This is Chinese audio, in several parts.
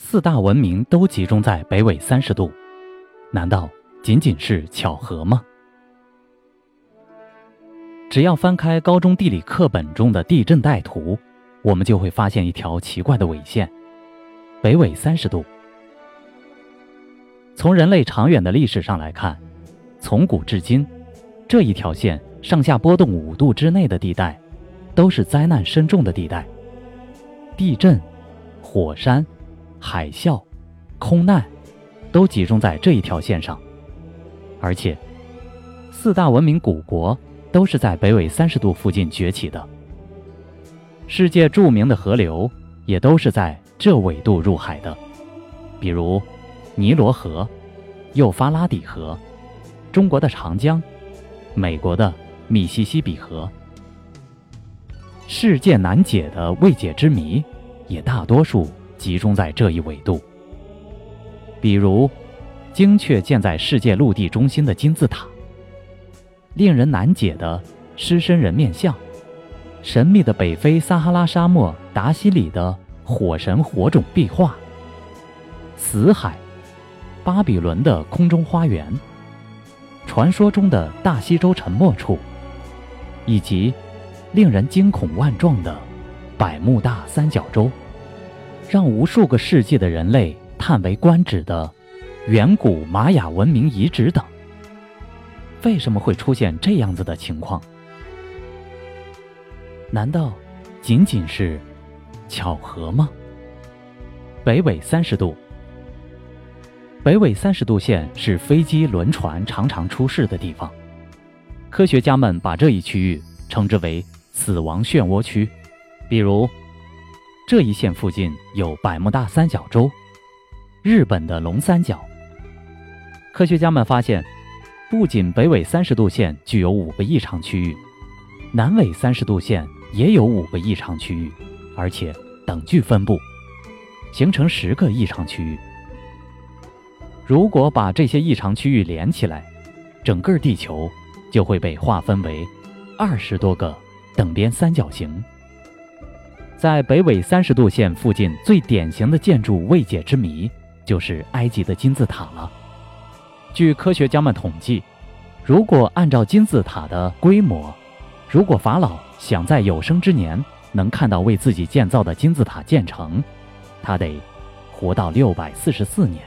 四大文明都集中在北纬30度，难道仅仅是巧合吗？只要翻开高中地理课本中的地震带图，我们就会发现一条奇怪的纬线，北纬30度。从人类长远的历史上来看，从古至今，这一条线上下波动5度之内的地带，都是灾难深重的地带。地震、火山、海啸、空难都集中在这一条线上，而且四大文明古国都是在北纬30度附近崛起的，世界著名的河流也都是在这纬度入海的，比如尼罗河、幼发拉底河、中国的长江、美国的密西西比河。世界难解的未解之谜也大多数集中在这一纬度，比如精确建在世界陆地中心的金字塔，令人难解的狮身人面像，神秘的北非撒哈拉沙漠达西里的火神火种壁画，死海，巴比伦的空中花园，传说中的大西洲沉没处，以及令人惊恐万状的百慕大三角洲，让无数个世纪的人类叹为观止的远古玛雅文明遗址等。为什么会出现这样子的情况？难道仅仅是巧合吗？北纬30度，北纬30度线是飞机、轮船常常出事的地方，科学家们把这一区域称之为死亡漩涡区。比如这一线附近有百慕大三角洲、日本的龙三角。科学家们发现，不仅北纬30度线具有5个异常区域，南纬30度线也有5个异常区域，而且等距分布，形成10个异常区域。如果把这些异常区域连起来，整个地球就会被划分为20多个等边三角形。在北纬30度线附近最典型的建筑未解之谜就是埃及的金字塔了。据科学家们统计，如果按照金字塔的规模，如果法老想在有生之年能看到为自己建造的金字塔建成，他得活到644年。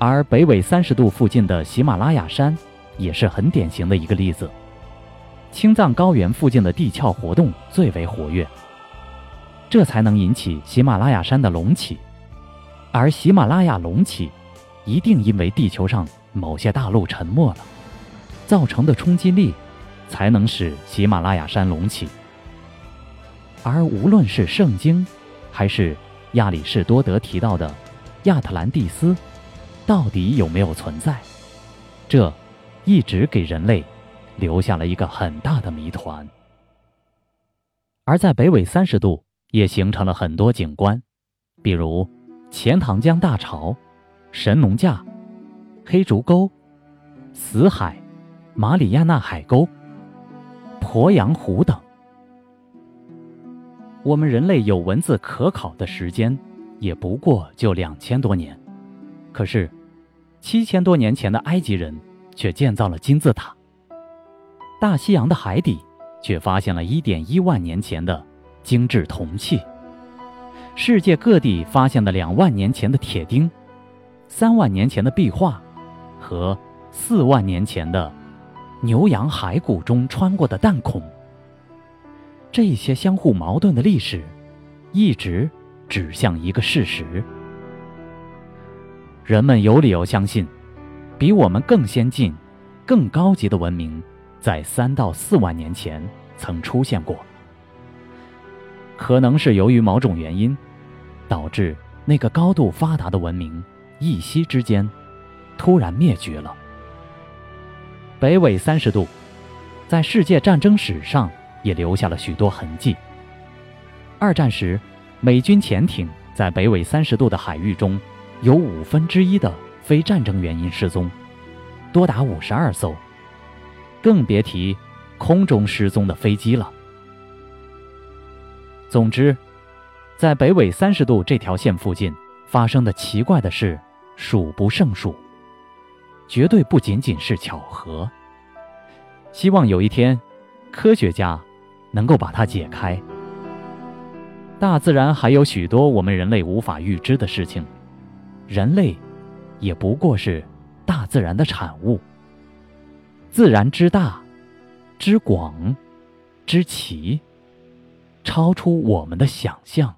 而北纬30度附近的喜马拉雅山也是很典型的一个例子，青藏高原附近的地壳活动最为活跃，这才能引起喜马拉雅山的隆起，而喜马拉雅隆起一定因为地球上某些大陆沉没了，造成的冲击力才能使喜马拉雅山隆起。而无论是圣经还是亚里士多德提到的亚特兰蒂斯到底有没有存在，这一直给人类留下了一个很大的谜团。而在北纬30度也形成了很多景观，比如钱塘江大潮、神农架、黑竹沟、死海、马里亚纳海沟、鄱阳湖等。我们人类有文字可考的时间也不过就2000多年，可是7000多年前的埃及人却建造了金字塔，大西洋的海底却发现了 1.1 万年前的精致铜器，世界各地发现了2万年前的铁钉、3万年前的壁画和4万年前的牛羊骸骨中穿过的弹孔。这些相互矛盾的历史一直指向一个事实，人们有理由相信，比我们更先进更高级的文明在3到4万年前曾出现过。可能是由于某种原因，导致那个高度发达的文明一夕之间突然灭绝了。北纬30度在世界战争史上也留下了许多痕迹。二战时，美军潜艇在北纬30度的海域中有1/5的非战争原因失踪，多达52艘，更别提空中失踪的飞机了。总之，在北纬30度这条线附近发生的奇怪的事数不胜数，绝对不仅仅是巧合。希望有一天科学家能够把它解开。大自然还有许多我们人类无法预知的事情，人类也不过是大自然的产物。自然之大之广之奇，超出我们的想象。